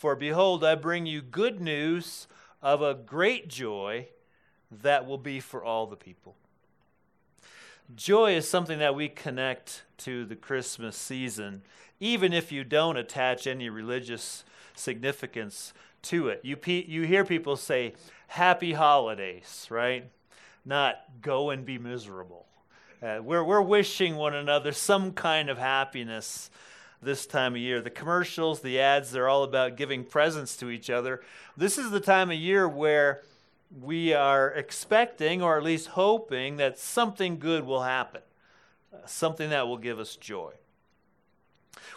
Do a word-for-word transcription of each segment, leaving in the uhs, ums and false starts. For behold, I bring you good news of a great joy that will be for all the people. Joy is something that we connect to the Christmas season, even if you don't attach any religious significance to it. You pe- you hear people say, happy holidays, right? Not go and be miserable. Uh, we're we're wishing one another some kind of happiness this time of year. The commercials, the ads, they're all about giving presents to each other. This is the time of year where we are expecting, or at least hoping, that something good will happen, something that will give us joy.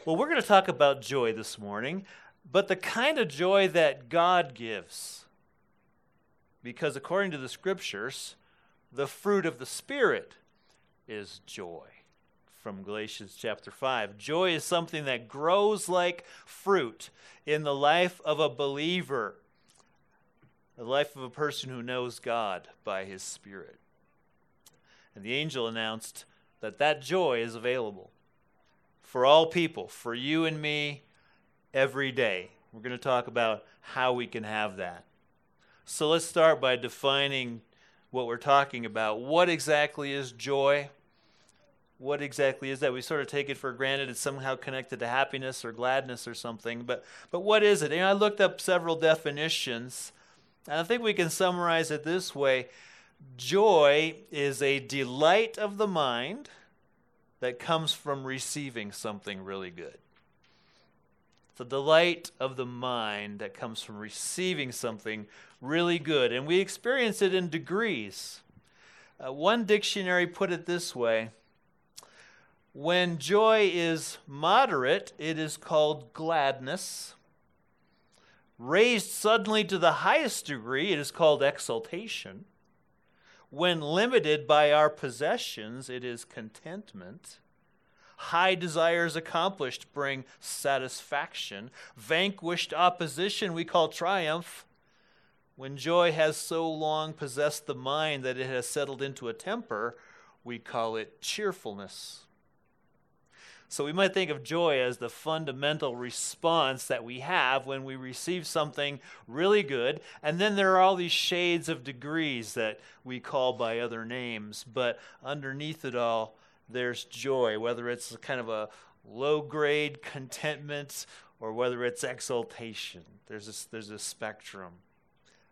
Well, we're going to talk about joy this morning, but the kind of joy that God gives. Because according to the Scriptures, the fruit of the Spirit is joy. From Galatians chapter five, joy is something that grows like fruit in the life of a believer. The life of a person who knows God by his Spirit. And the angel announced that that joy is available for all people, for you and me, every day. We're going to talk about how we can have that. So let's start by defining what we're talking about. What exactly is joy? What exactly is that? We sort of take it for granted. It's somehow connected to happiness or gladness or something. But but what is it? You know, I looked up several definitions. And I think we can summarize it this way. Joy is a delight of the mind that comes from receiving something really good. It's a delight of the mind that comes from receiving something really good. And we experience it in degrees. Uh, one dictionary put it this way. When joy is moderate, it is called gladness. Raised suddenly to the highest degree, it is called exaltation. When limited by our possessions, it is contentment. High desires accomplished bring satisfaction. Vanquished opposition we call triumph. When joy has so long possessed the mind that it has settled into a temper, we call it cheerfulness. So we might think of joy as the fundamental response that we have when we receive something really good. And then there are all these shades of degrees that we call by other names. But underneath it all, there's joy, whether it's kind of a low-grade contentment or whether it's exaltation. There's this, there's a spectrum.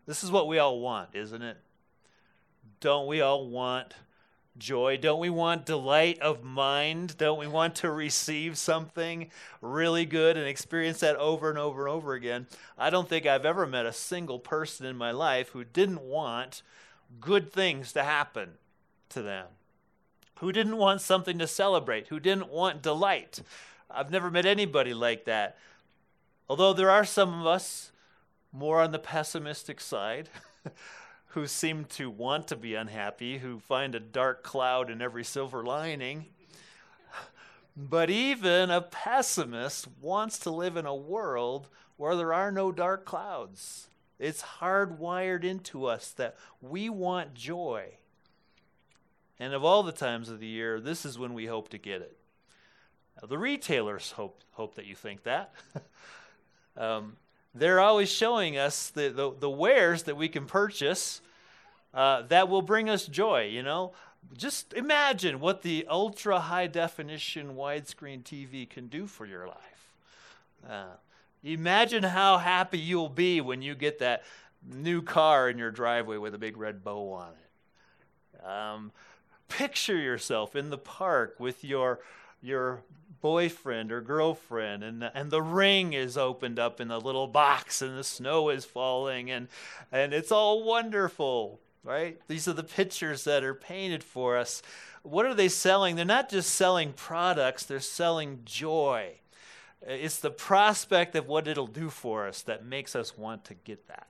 This is what we all want, isn't it? Don't we all want joy? Don't we want delight of mind? Don't we want to receive something really good and experience that over and over and over again? I don't think I've ever met a single person in my life who didn't want good things to happen to them, who didn't want something to celebrate, who didn't want delight. I've never met anybody like that. Although there are some of us more on the pessimistic side who seem to want to be unhappy, who find a dark cloud in every silver lining. But even a pessimist wants to live in a world where there are no dark clouds. It's hardwired into us that we want joy. And of all the times of the year, this is when we hope to get it. The retailers hope hope that you think that. um They're always showing us the, the, the wares that we can purchase uh, that will bring us joy, you know. Just imagine what the ultra-high-definition widescreen T V can do for your life. Uh, imagine how happy you'll be when you get that new car in your driveway with a big red bow on it. Um, picture yourself in the park with your your boyfriend or girlfriend, and the, and the ring is opened up in a little box, and the snow is falling, and and it's all wonderful, right? These are the pictures that are painted for us. What are they selling? They're not just selling products, they're selling joy. It's the prospect of what it'll do for us that makes us want to get that.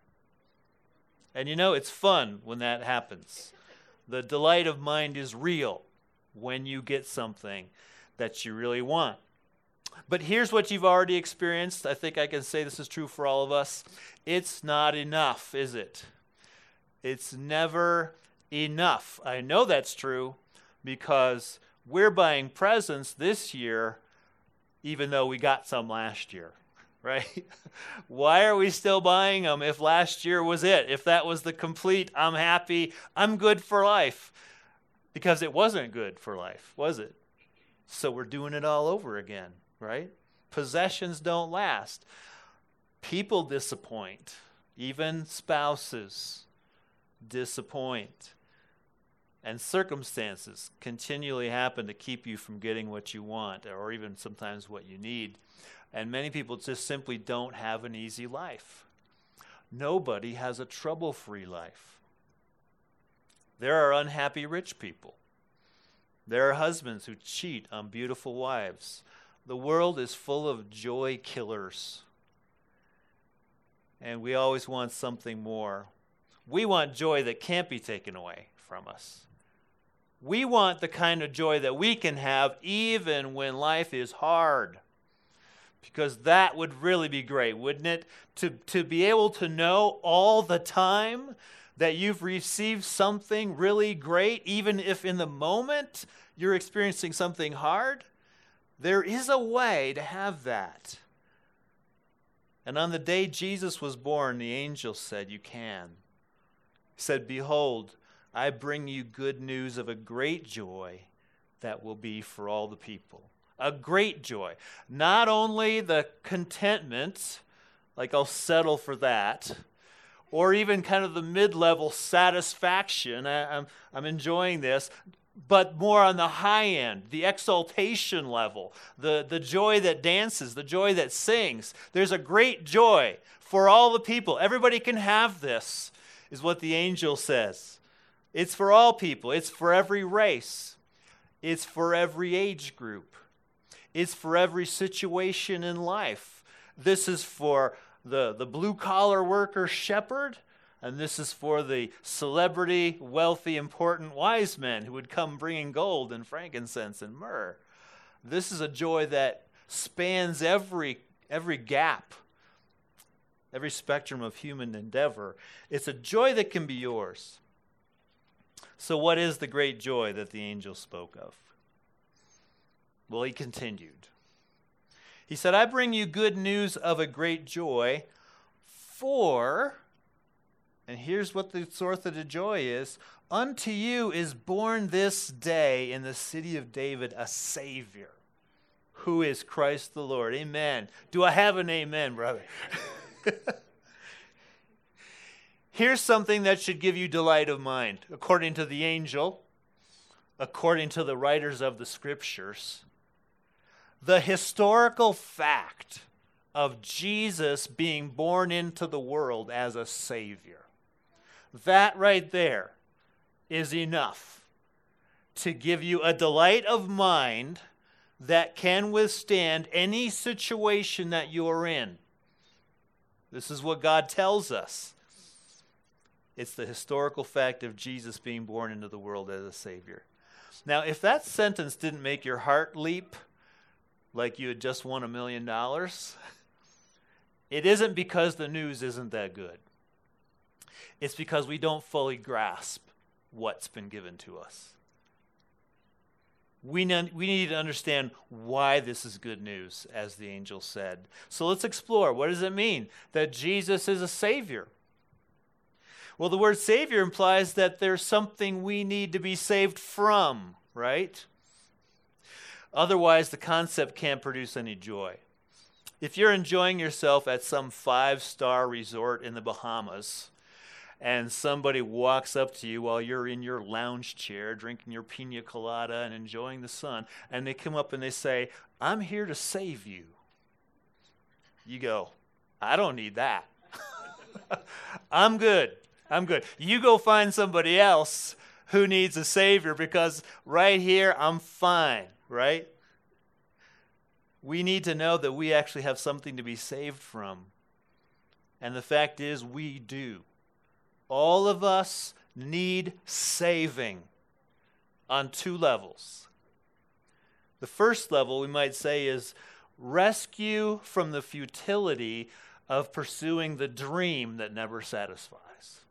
And you know, it's fun when that happens. The delight of mind is real when you get something that you really want. But here's what you've already experienced. I think I can say this is true for all of us. It's not enough, is it? It's never enough. I know that's true because we're buying presents this year even though we got some last year. right? Why are we still buying them if last year was it? If that was the complete, I'm happy, I'm good for life. Because it wasn't good for life, was it? So we're doing it all over again, right? Possessions don't last. People disappoint. Even spouses disappoint. And circumstances continually happen to keep you from getting what you want, or even sometimes what you need. And many people just simply don't have an easy life. Nobody has a trouble-free life. There are unhappy rich people. There are husbands who cheat on beautiful wives. The world is full of joy killers. And we always want something more. We want joy that can't be taken away from us. We want the kind of joy that we can have even when life is hard. Because that would really be great, wouldn't it? To, to be able to know all the time that you've received something really great, even if in the moment you're experiencing something hard. There is a way to have that. And on the day Jesus was born, the angel said, you can. He said, behold, I bring you good news of a great joy that will be for all the people. A great joy. Not only the contentment, like I'll settle for that, or even kind of the mid-level satisfaction, I, I'm, I'm enjoying this, but more on the high end, the exaltation level, the, the joy that dances, the joy that sings. There's a great joy for all the people. Everybody can have this, is what the angel says. It's for all people. It's for every race. It's for every age group. It's for every situation in life. This is for the, the blue-collar worker shepherd, and this is for the celebrity, wealthy, important wise men who would come bringing gold and frankincense and myrrh. This is a joy that spans every every gap, every spectrum of human endeavor. It's a joy that can be yours. So what is the great joy that the angel spoke of? Well, he continued. He said, I bring you good news of a great joy for, and here's what the source of the joy is, unto you is born this day in the city of David a Savior, who is Christ the Lord. Amen. Do I have an amen, brother? Here's something that should give you delight of mind, according to the angel, according to the writers of the scriptures. The historical fact of Jesus being born into the world as a Savior. That right there is enough to give you a delight of mind that can withstand any situation that you're in. This is what God tells us. It's the historical fact of Jesus being born into the world as a Savior. Now, if that sentence didn't make your heart leap like you had just won a million dollars, it isn't because the news isn't that good. It's because we don't fully grasp what's been given to us. We ne- we need to understand why this is good news, as the angel said. So let's explore. What does it mean that Jesus is a Savior? Well, the word Savior implies that there's something we need to be saved from, right? Otherwise, the concept can't produce any joy. If you're enjoying yourself at some five-star resort in the Bahamas and somebody walks up to you while you're in your lounge chair drinking your pina colada and enjoying the sun, and they come up and they say, I'm here to save you. You go, I don't need that. I'm good. I'm good. You go find somebody else who needs a Savior, because right here, I'm fine. Right? We need to know that we actually have something to be saved from. And the fact is, we do. All of us need saving on two levels. The first level, we might say, is rescue from the futility of pursuing the dream that never satisfies.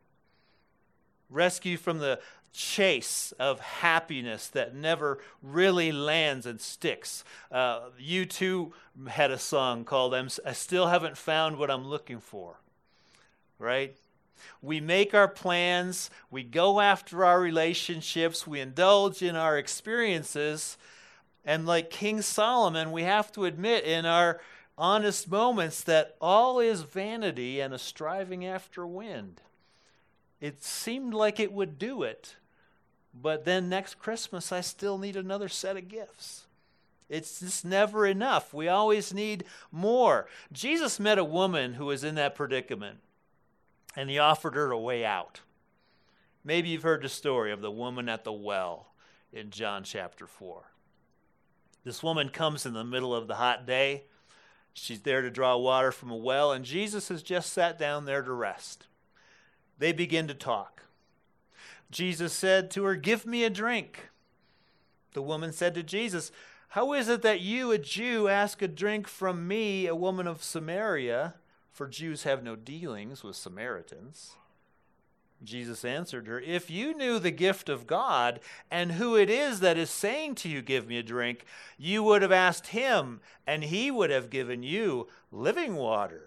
Rescue from the chase of happiness that never really lands and sticks. Uh, you too had a song called I'm, I Still Haven't Found What I'm Looking For, right? We make our plans, we go after our relationships, we indulge in our experiences, and like King Solomon, we have to admit in our honest moments that all is vanity and a striving after wind. It seemed like it would do it, but then next Christmas I still need another set of gifts. It's just never enough. We always need more. Jesus met a woman who was in that predicament, and he offered her a way out. Maybe you've heard the story of the woman at the well in John chapter four. This woman comes in the middle of the hot day. She's there to draw water from a well, and Jesus has just sat down there to rest. They begin to talk. Jesus said to her, "Give me a drink." The woman said to Jesus, "How is it that you, a Jew, ask a drink from me, a woman of Samaria? For Jews have no dealings with Samaritans." Jesus answered her, "If you knew the gift of God and who it is that is saying to you, 'Give me a drink,' you would have asked him, and he would have given you living water.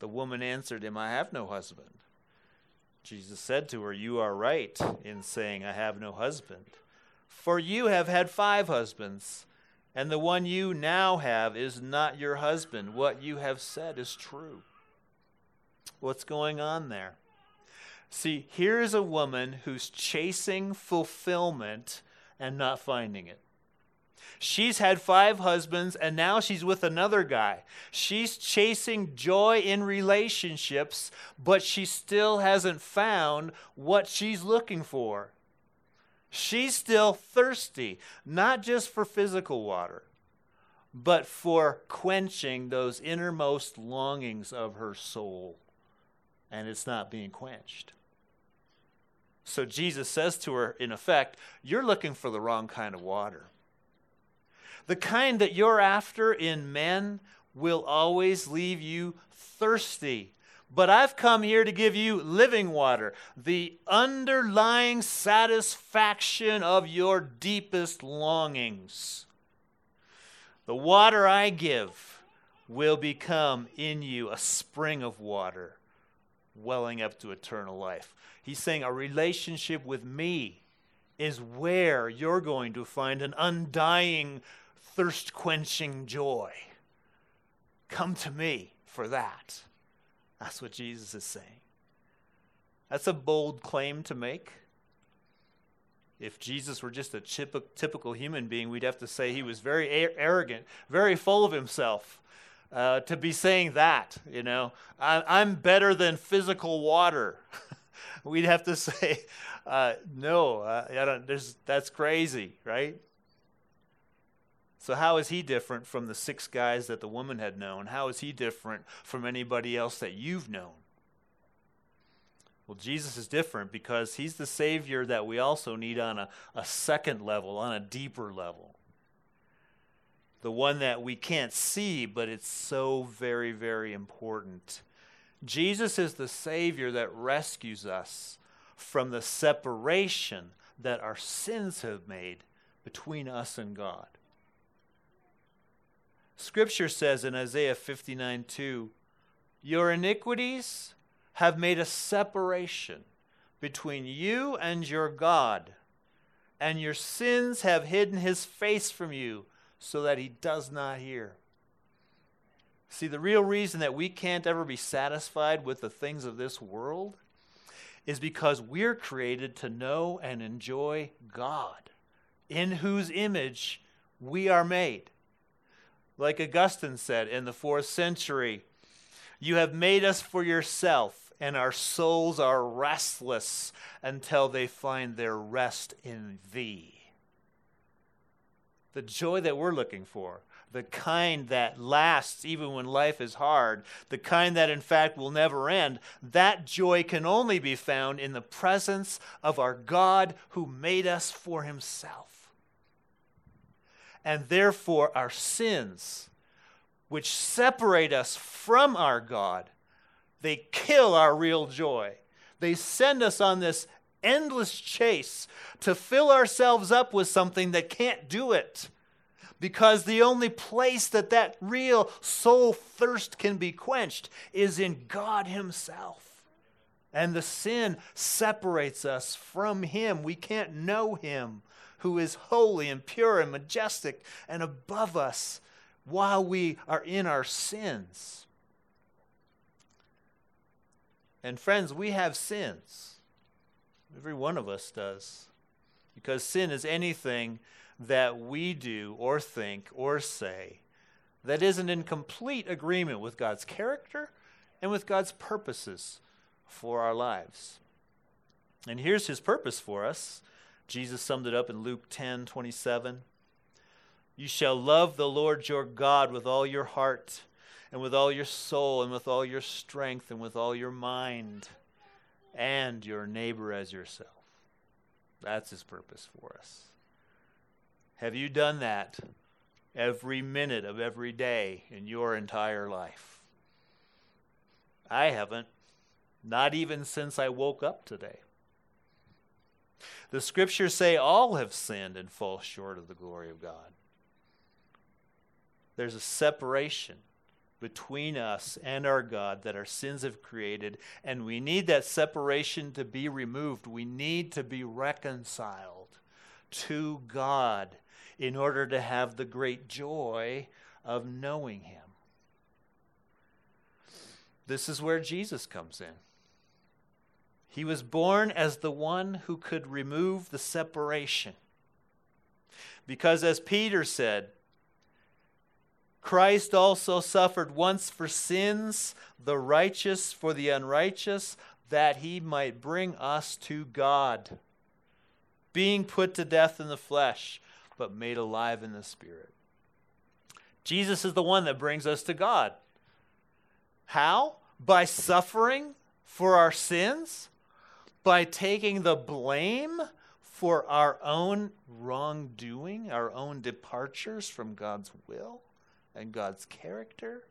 The woman answered him, "I have no husband." Jesus said to her, "You are right in saying I have no husband, for you have had five husbands, and the one you now have is not your husband. What you have said is true." What's going on there? See, here's a woman who's chasing fulfillment and not finding it. She's had five husbands, and now she's with another guy. She's chasing joy in relationships, but she still hasn't found what she's looking for. She's still thirsty, not just for physical water, but for quenching those innermost longings of her soul, and it's not being quenched. So Jesus says to her, in effect, you're looking for the wrong kind of water. The kind that you're after in men will always leave you thirsty. But I've come here to give you living water, the underlying satisfaction of your deepest longings. The water I give will become in you a spring of water welling up to eternal life. He's saying a relationship with me is where you're going to find an undying thirst-quenching joy. Come to me for that. That's what Jesus is saying. That's a bold claim to make. If Jesus were just a typical human being, we'd have to say he was very arrogant, very full of himself, uh, to be saying that, you know. I, I'm better than physical water. We'd have to say, uh, no, uh, I don't, there's, that's crazy, right? So how is he different from the six guys that the woman had known? How is he different from anybody else that you've known? Well, Jesus is different because he's the Savior that we also need on a, a second level, on a deeper level. The one that we can't see, but it's so very, very important. Jesus is the Savior that rescues us from the separation that our sins have made between us and God. Scripture says in Isaiah fifty-nine two, "Your iniquities have made a separation between you and your God, and your sins have hidden his face from you so that he does not hear." See, the real reason that we can't ever be satisfied with the things of this world is because we're created to know and enjoy God, in whose image we are made. Like Augustine said in the fourth century, "You have made us for yourself, and our souls are restless until they find their rest in thee. The joy that we're looking for, the kind that lasts even when life is hard, the kind that in fact will never end, that joy can only be found in the presence of our God who made us for himself. And therefore our sins, which separate us from our God, they kill our real joy. They send us on this endless chase to fill ourselves up with something that can't do it. Because the only place that that real soul thirst can be quenched is in God himself. And the sin separates us from him. We can't know him who is holy and pure and majestic and above us while we are in our sins. And friends, we have sins. Every one of us does. Because sin is anything that we do or think or say that isn't in complete agreement with God's character and with God's purposes for our lives. And here's his purpose for us. Jesus summed it up in Luke ten twenty-seven. You shall love the Lord your God with all your heart and with all your soul and with all your strength and with all your mind, and your neighbor as yourself. That's his purpose for us. Have you done that every minute of every day in your entire life? I haven't, not even since I woke up today. The scriptures say all have sinned and fall short of the glory of God. There's a separation between us and our God that our sins have created, and we need that separation to be removed. We need to be reconciled to God in order to have the great joy of knowing him. This is where Jesus comes in. He was born as the one who could remove the separation. Because as Peter said, Christ also suffered once for sins, the righteous for the unrighteous, that he might bring us to God, being put to death in the flesh, but made alive in the spirit. Jesus is the one that brings us to God. How? By suffering for our sins, by taking the blame for our own wrongdoing, our own departures from God's will and God's character,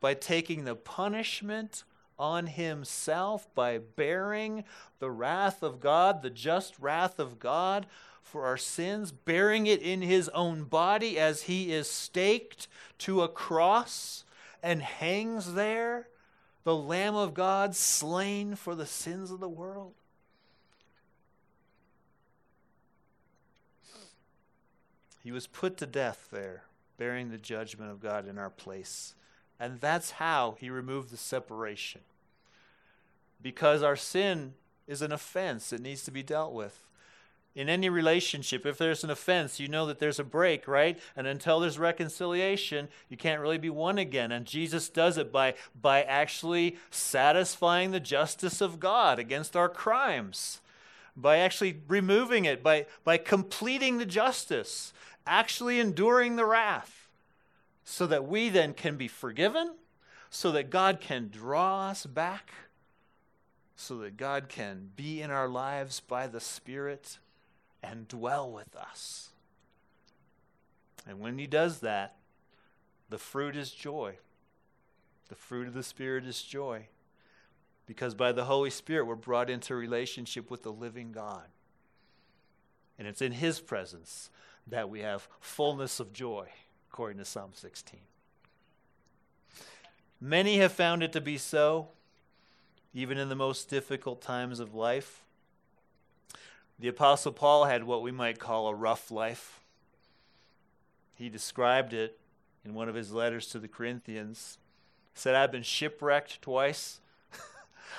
by taking the punishment on himself, by bearing the wrath of God, the just wrath of God for our sins, bearing it in his own body as he is staked to a cross and hangs there, the Lamb of God slain for the sins of the world. He was put to death there, bearing the judgment of God in our place. And that's how he removed the separation. Because our sin is an offense. It needs to be dealt with. In any relationship, if there's an offense, you know that there's a break, right? And until there's reconciliation, you can't really be one again. And Jesus does it by, by actually satisfying the justice of God against our crimes, by actually removing it, by, by completing the justice, actually enduring the wrath, so that we then can be forgiven, so that God can draw us back, so that God can be in our lives by the Spirit and dwell with us. And when he does that, the fruit is joy. The fruit of the Spirit is joy, because by the Holy Spirit we're brought into relationship with the living God. And it's in his presence that we have fullness of joy, according to Psalm sixteen. Many have found it to be so, even in the most difficult times of life. The Apostle Paul had what we might call a rough life. He described it in one of his letters to the Corinthians. He said, I've been shipwrecked twice.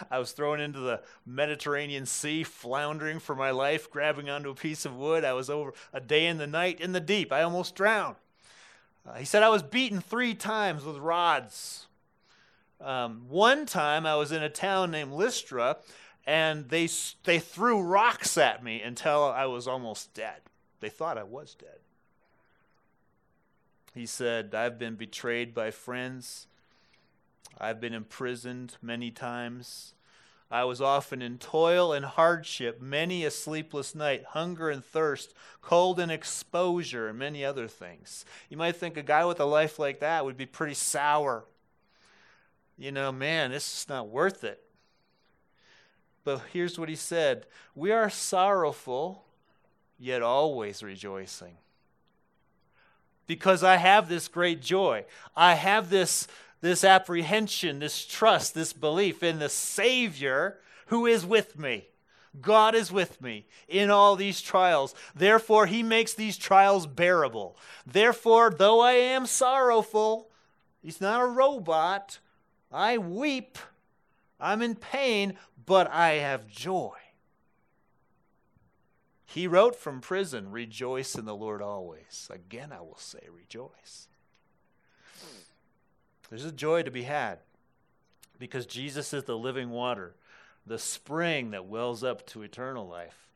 I was thrown into the Mediterranean Sea, floundering for my life, grabbing onto a piece of wood. I was over a day and the night in the deep. I almost drowned. Uh, he said, I was beaten three times with rods. Um, one time I was in a town named Lystra, and they they threw rocks at me until I was almost dead. They thought I was dead. He said, I've been betrayed by friends. I've been imprisoned many times. I was often in toil and hardship, many a sleepless night, hunger and thirst, cold and exposure, and many other things. You might think a guy with a life like that would be pretty sour. You know, man, this is not worth it. But here's what he said. We are sorrowful, yet always rejoicing. Because I have this great joy. I have this This apprehension, this trust, this belief in the Savior who is with me. God is with me in all these trials. Therefore, he makes these trials bearable. Therefore, though I am sorrowful, he's not a robot. I weep. I'm in pain, but I have joy. He wrote from prison, rejoice in the Lord always. Again, I will say rejoice. There's a joy to be had because Jesus is the living water, the spring that wells up to eternal life,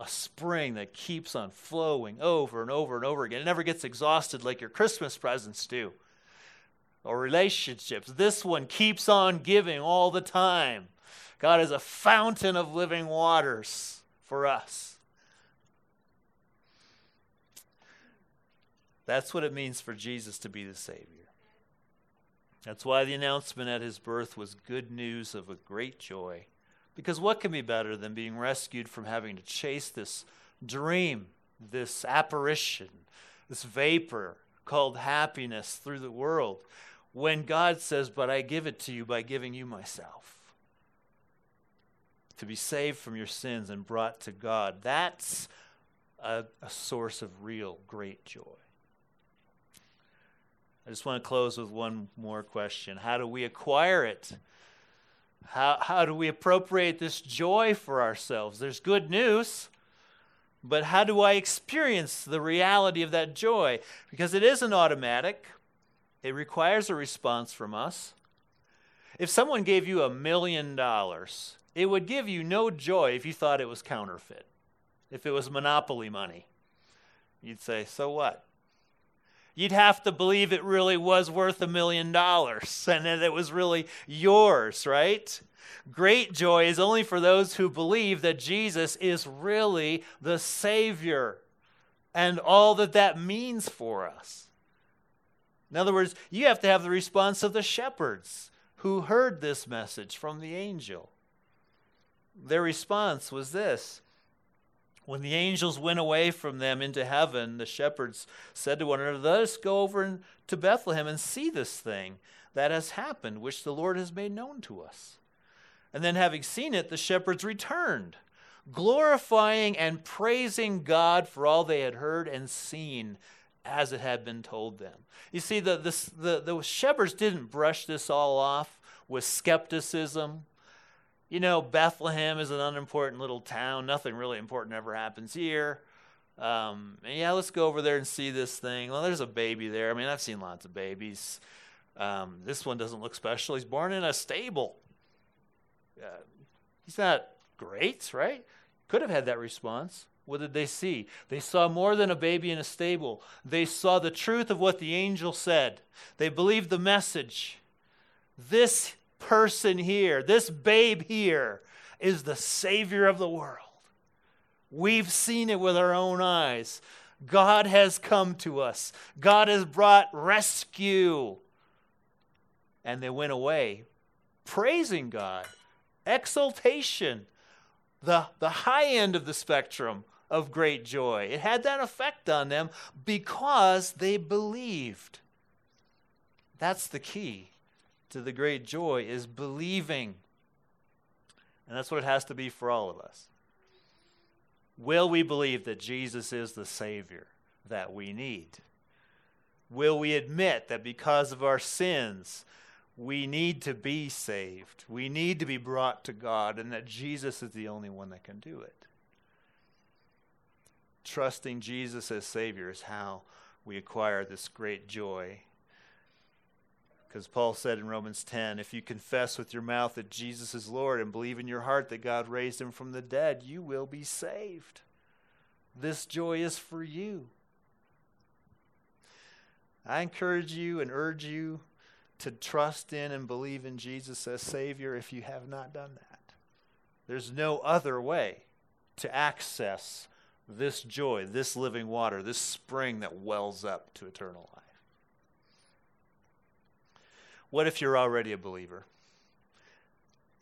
a spring that keeps on flowing over and over and over again. It never gets exhausted like your Christmas presents do or relationships. This one keeps on giving all the time. God is a fountain of living waters for us. That's what it means for Jesus to be the Savior. That's why the announcement at his birth was good news of a great joy. Because what can be better than being rescued from having to chase this dream, this apparition, this vapor called happiness through the world, when God says, but I give it to you by giving you myself. To be saved from your sins and brought to God. That's a, a source of real great joy. I just want to close with one more question. How do we acquire it? How how do we appropriate this joy for ourselves? There's good news, but how do I experience the reality of that joy? Because it isn't automatic. It requires a response from us. If someone gave you a million dollars, it would give you no joy if you thought it was counterfeit, if it was Monopoly money. You'd say, so what? You'd have to believe it really was worth a million dollars and that it was really yours, right? Great joy is only for those who believe that Jesus is really the Savior and all that that means for us. In other words, you have to have the response of the shepherds who heard this message from the angel. Their response was this. When the angels went away from them into heaven, the shepherds said to one another, let us go over to Bethlehem and see this thing that has happened, which the Lord has made known to us. And then having seen it, the shepherds returned, glorifying and praising God for all they had heard and seen as it had been told them. You see, the, the, the, the shepherds didn't brush this all off with skepticism. You know, Bethlehem is an unimportant little town. Nothing really important ever happens here. Um, yeah, let's go over there and see this thing. Well, there's a baby there. I mean, I've seen lots of babies. Um, this one doesn't look special. He's born in a stable. Uh, he's not great, right? Could have had that response. What did they see? They saw more than a baby in a stable. They saw the truth of what the angel said. They believed the message. This person here, this babe here, is the Savior of the world. We've seen it with our own eyes. God has come to us. God has brought rescue. And they went away praising God. Exaltation, the, the high end of the spectrum of great joy. It had that effect on them because they believed. That's the key to the great joy, is believing. And that's what it has to be for all of us. Will we believe that Jesus is the Savior that we need? Will we admit that because of our sins, we need to be saved? We need to be brought to God, and that Jesus is the only one that can do it. Trusting Jesus as Savior is how we acquire this great joy. Because Paul said in Romans ten, if you confess with your mouth that Jesus is Lord and believe in your heart that God raised him from the dead, you will be saved. This joy is for you. I encourage you and urge you to trust in and believe in Jesus as Savior if you have not done that. There's no other way to access this joy, this living water, this spring that wells up to eternal life. What if you're already a believer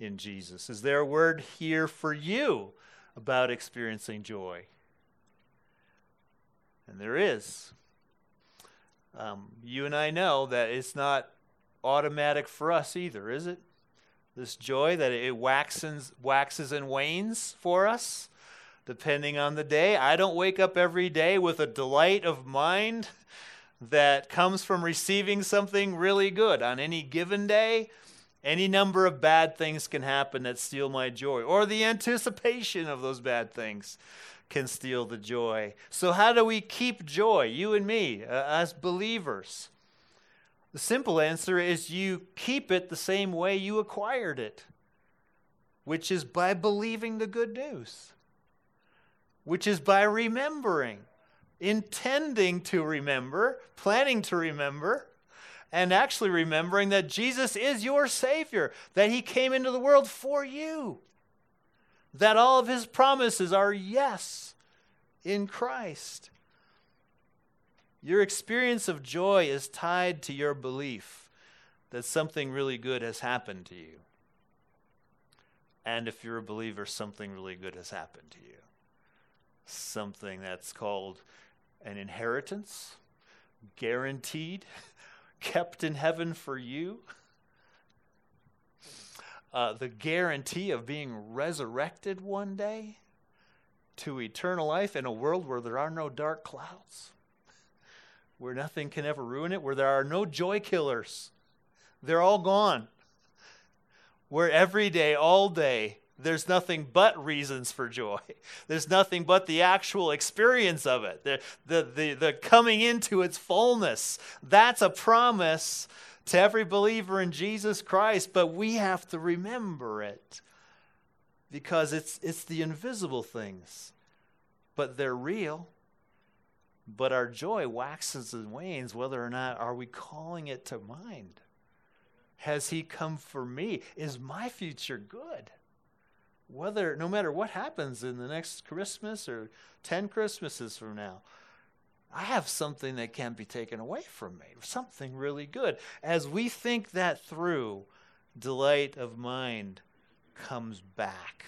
in Jesus? Is there a word here for you about experiencing joy? And there is. Um, you and I know that it's not automatic for us either, is it? This joy, that it waxes, waxes and wanes for us, depending on the day. I don't wake up every day with a delight of mind that comes from receiving something really good. On any given day, any number of bad things can happen that steal my joy, or the anticipation of those bad things can steal the joy. So how do we keep joy, you and me, uh, as believers? The simple answer is you keep it the same way you acquired it, which is by believing the good news, which is by remembering, intending to remember, planning to remember, and actually remembering that Jesus is your Savior, that he came into the world for you, that all of his promises are yes in Christ. Your experience of joy is tied to your belief that something really good has happened to you. And if you're a believer, something really good has happened to you. Something that's called an inheritance, guaranteed, kept in heaven for you. Uh, the guarantee of being resurrected one day to eternal life in a world where there are no dark clouds, where nothing can ever ruin it, where there are no joy killers. They're all gone. Where every day, all day, there's nothing but reasons for joy. There's nothing but the actual experience of it, the, the, the, the coming into its fullness. That's a promise to every believer in Jesus Christ, but we have to remember it because it's, it's the invisible things, but they're real. But our joy waxes and wanes whether or not are we calling it to mind. Has he come for me? Is my future good? Whether, no matter what happens in the next Christmas or ten Christmases from now, I have something that can't be taken away from me, something really good. As we think that through, delight of mind comes back.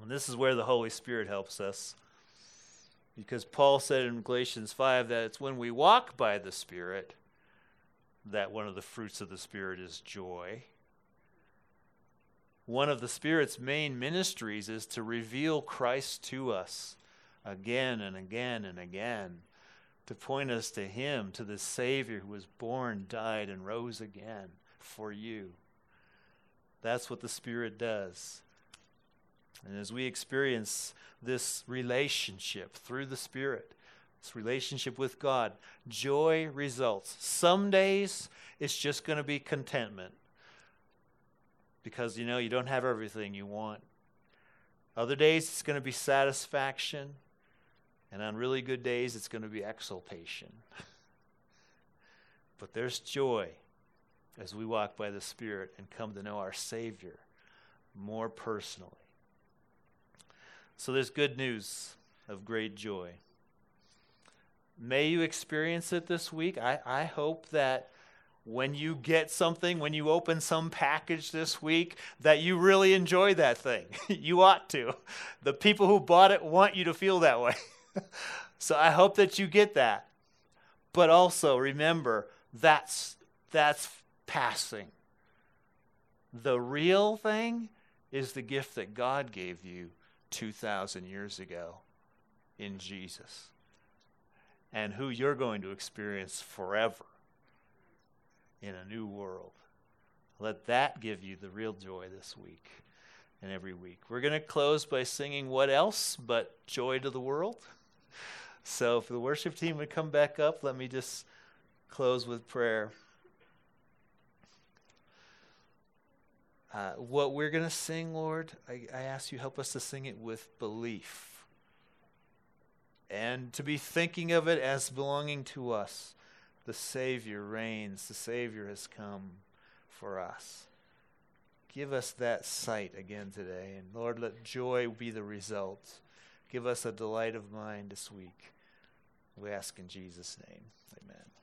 And this is where the Holy Spirit helps us, because Paul said in Galatians five that it's when we walk by the Spirit that one of the fruits of the Spirit is joy. One of the Spirit's main ministries is to reveal Christ to us again and again and again, to point us to him, to the Savior who was born, died, and rose again for you. That's what the Spirit does. And as we experience this relationship through the Spirit, this relationship with God, joy results. Some days it's just going to be contentment, because, you know, you don't have everything you want. Other days, it's going to be satisfaction. And on really good days, it's going to be exaltation. But there's joy as we walk by the Spirit and come to know our Savior more personally. So there's good news of great joy. May you experience it this week. I, I hope that when you get something, when you open some package this week, that you really enjoy that thing. You ought to. The people who bought it want you to feel that way. So I hope that you get that. But also remember, that's that's passing. The real thing is the gift that God gave you two thousand years ago in Jesus, and who you're going to experience forever in a new world. Let that give you the real joy this week and every week. We're going to close by singing What Else But Joy to the World. So if the worship team would come back up, let me just close with prayer. Uh, what we're going to sing, Lord, I, I ask you, help us to sing it with belief. And to be thinking of it as belonging to us. The Savior reigns. The Savior has come for us. Give us that sight again today. And Lord, let joy be the result. Give us a delight of mind this week. We ask in Jesus' name. Amen.